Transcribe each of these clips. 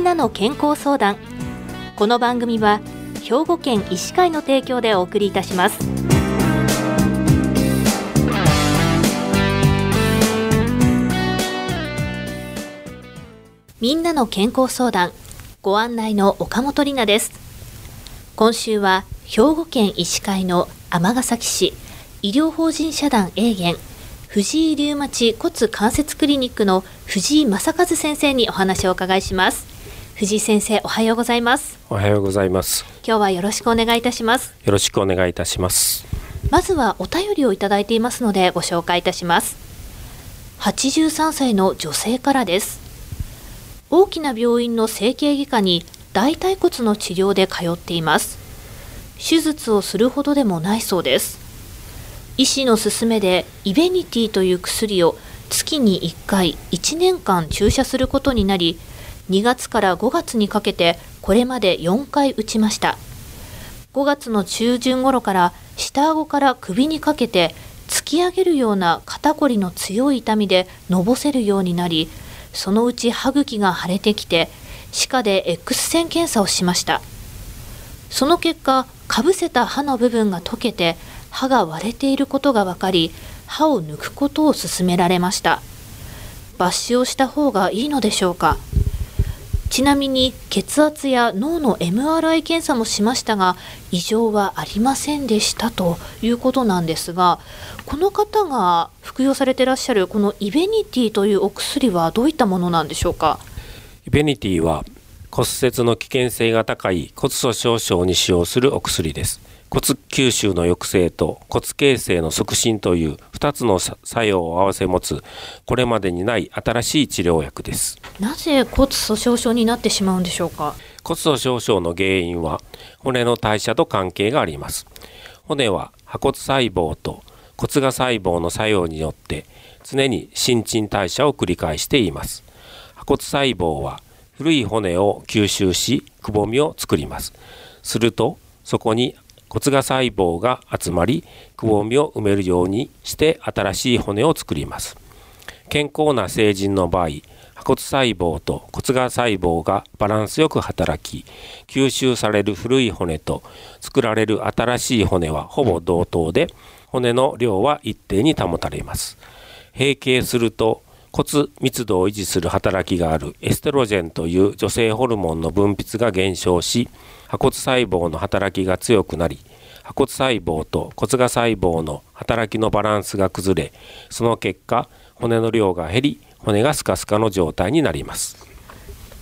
んなの健康相談。この番組は兵庫県医師会の提供でお送りいたします。みんなの健康相談、ご案内の岡本里奈です。今週は兵庫県医師会の尼崎市医療法人社団永源藤井リウマチ骨関節クリニックの藤井正和先生にお話をお伺いします。藤井先生、おはようございます。おはようございます。今日はよろしくお願いいたします。よろしくお願いいたします。まずはお便りをいただいていますのでご紹介いたします。83歳の女性からです。大きな病院の整形外科に大腿骨の治療で通っています。手術をするほどでもないそうです。医師の勧めでイベニティという薬を月に1回1年間注射することになり、2月から5月にかけてこれまで4回打ちました。5月の中旬頃から下顎から首にかけて突き上げるような肩こりの強い痛みでのぼせるようになり、そのうち歯茎が腫れてきて歯科で X 線検査をしました。その結果、かぶせた歯の部分が溶けて歯が割れていることが分かり、歯を抜くことを勧められました。抜歯をした方がいいのでしょうか。ちなみに血圧や脳の MRI 検査もしましたが、異常はありませんでしたということなんですが、この方が服用されていらっしゃるこのイベニティというお薬はどういったものなんでしょうか。イベニティは骨折の危険性が高い骨粗しょう症に使用するお薬です。骨吸収の抑制と骨形成の促進という2つの作用を併せ持つ、これまでにない新しい治療薬です。なぜ骨粗しょう症になってしまうんでしょうか。骨粗しょう症の原因は骨の代謝と関係があります。骨は破骨細胞と骨芽細胞の作用によって常に新陳代謝を繰り返しています。破骨細胞は古い骨を吸収し、くぼみを作ります。するとそこに骨芽細胞が集まり、くぼみを埋めるようにして新しい骨を作ります。健康な成人の場合、破骨細胞と骨芽細胞がバランスよく働き、吸収される古い骨と作られる新しい骨はほぼ同等で、骨の量は一定に保たれます。閉経すると骨密度を維持する働きがあるエステロゲンという女性ホルモンの分泌が減少し、破骨細胞の働きが強くなり、破骨細胞と骨芽細胞の働きのバランスが崩れ、その結果骨の量が減り、骨がスカスカの状態になります。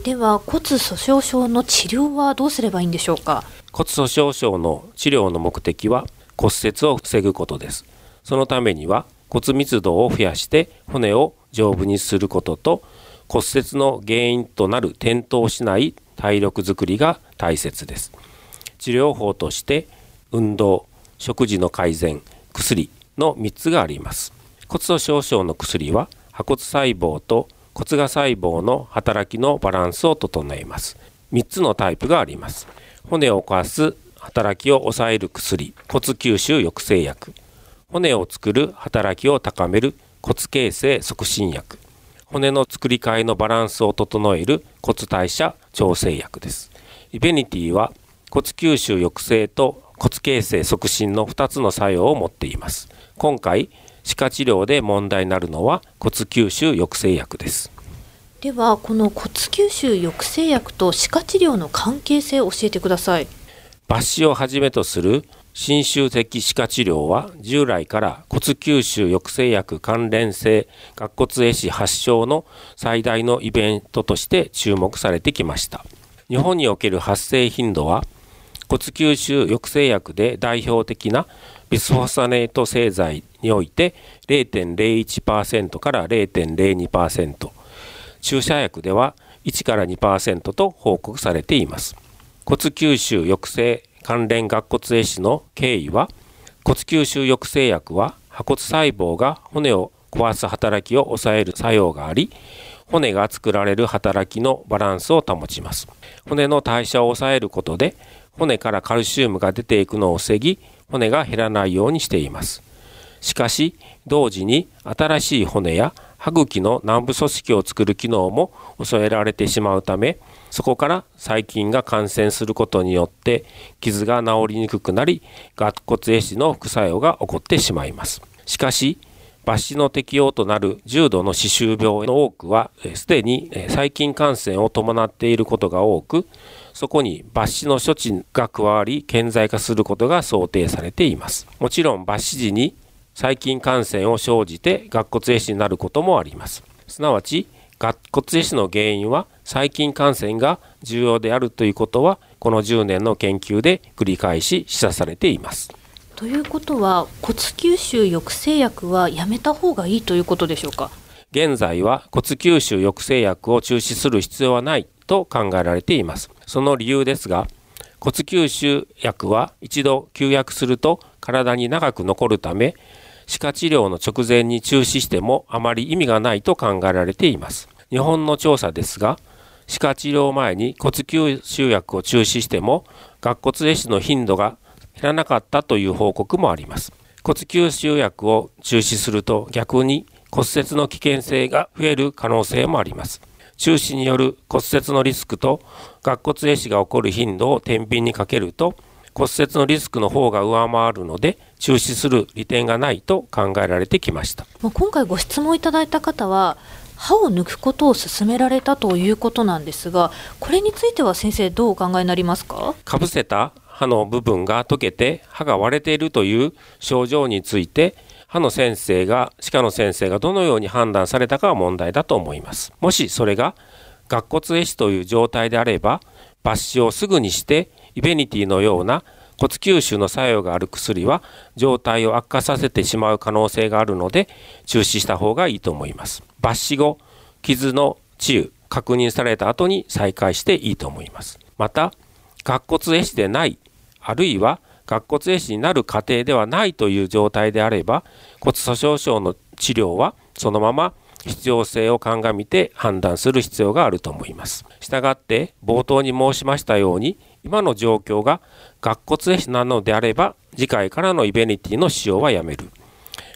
では骨粗しょう症の治療はどうすればいいんでしょうか。骨粗しょう症の治療の目的は骨折を防ぐことです。そのためには骨密度を増やして骨を丈夫にすることと、骨折の原因となる転倒しない体力づくりが大切です。治療法として運動、食事の改善、薬の3つがあります。骨粗しょう症の薬は破骨細胞と骨芽細胞の働きのバランスを整えます。3つのタイプがあります。骨を壊す働きを抑える薬、骨吸収抑制薬。骨を作る働きを高める骨形成促進薬。骨の作り替えのバランスを整える骨代謝調整薬です。イベニティは骨吸収抑制と骨形成促進の2つの作用を持っています。今回歯科治療で問題になるのは骨吸収抑制薬です。ではこの骨吸収抑制薬と歯科治療の関係性を教えてください。抜歯をはじめとする侵襲的歯科治療は従来から骨吸収抑制薬関連性顎骨壊死発症の最大のイベントとして注目されてきました。日本における発生頻度は骨吸収抑制薬で代表的なビスフォサネート製剤において 0.01% から 0.02%、 注射薬では1から 2% と報告されています。骨吸収抑制関連顎骨壊死の経緯は、骨吸収抑制薬は破骨細胞が骨を壊す働きを抑える作用があり、骨が作られる働きのバランスを保ちます。骨の代謝を抑えることで骨からカルシウムが出ていくのを防ぎ、骨が減らないようにしています。しかし同時に新しい骨や歯茎の軟部組織を作る機能も抑えられてしまうため、そこから細菌が感染することによって傷が治りにくくなり、顎骨壊死の副作用が起こってしまいます。しかし、抜歯の適用となる重度の歯周病の多くはすでに細菌感染を伴っていることが多く、そこに抜歯の処置が加わり顕在化することが想定されています。もちろん抜歯時に細菌感染を生じて顎骨壊死になることもあります。すなわち、顎骨壊死の原因は細菌感染が重要であるということは、この10年の研究で繰り返し示唆されています。ということは、骨吸収抑制薬はやめた方がいいということでしょうか？現在は骨吸収抑制薬を中止する必要はないと考えられています。その理由ですが、骨吸収薬は一度休薬すると体に長く残るため、歯科治療の直前に中止してもあまり意味がないと考えられています。日本の調査ですが、歯科治療前に骨吸収薬を中止しても顎骨壊死の頻度が減らなかったという報告もあります。骨吸収薬を中止すると逆に骨折の危険性が増える可能性もあります。中止による骨折のリスクと顎骨壊死が起こる頻度を天秤にかけると、骨折のリスクの方が上回るので中止する利点がないと考えられてきました。今回ご質問いただいた方は、歯を抜くことを勧められたということなんですが、これについては先生、どうお考えになりますか？かぶせた歯の部分が溶けて歯が割れているという症状について、歯科の先生がどのように判断されたかは問題だと思います。もしそれが顎骨壊死という状態であれば、抜歯をすぐにしてイベニティのような骨吸収の作用がある薬は状態を悪化させてしまう可能性があるので、中止した方がいいと思います。抜歯後、傷の治癒確認された後に再開していいと思います。また、顎骨壊死でない、あるいは顎骨壊死になる過程ではないという状態であれば、骨粗しょう症の治療はそのまま必要性を鑑みて判断する必要があると思います。したがって、冒頭に申しましたように、今の状況が顎骨壊死なのであれば、次回からのイベニティの使用はやめる。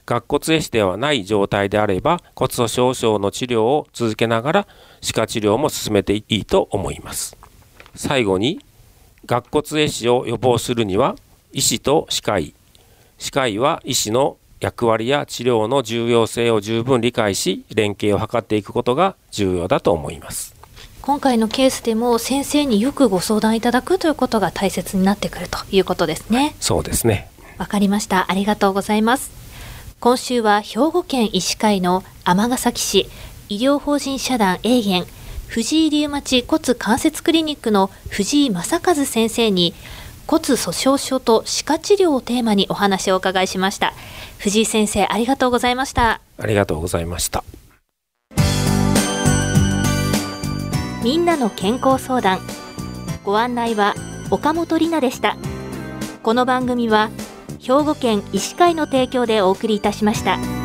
顎骨壊死ではない状態であれば、骨粗しょう症の治療を続けながら歯科治療も進めていいと思います。最後に、顎骨壊死を予防するには、医師と歯科医、歯科医は医師の役割や治療の重要性を十分理解し、連携を図っていくことが重要だと思います。今回のケースでも、先生によくご相談いただくということが大切になってくるということですね。そうですね。わかりました。ありがとうございます。今週は兵庫県医師会の尼崎市医療法人社団永源藤井リウマチ骨関節クリニックの藤井正和先生に、骨粗しょう症と歯科治療をテーマにお話をお伺いしました。藤井先生、ありがとうございました。ありがとうございました。みんなの健康相談。ご案内は岡本里奈でした。この番組は兵庫県医師会の提供でお送りいたしました。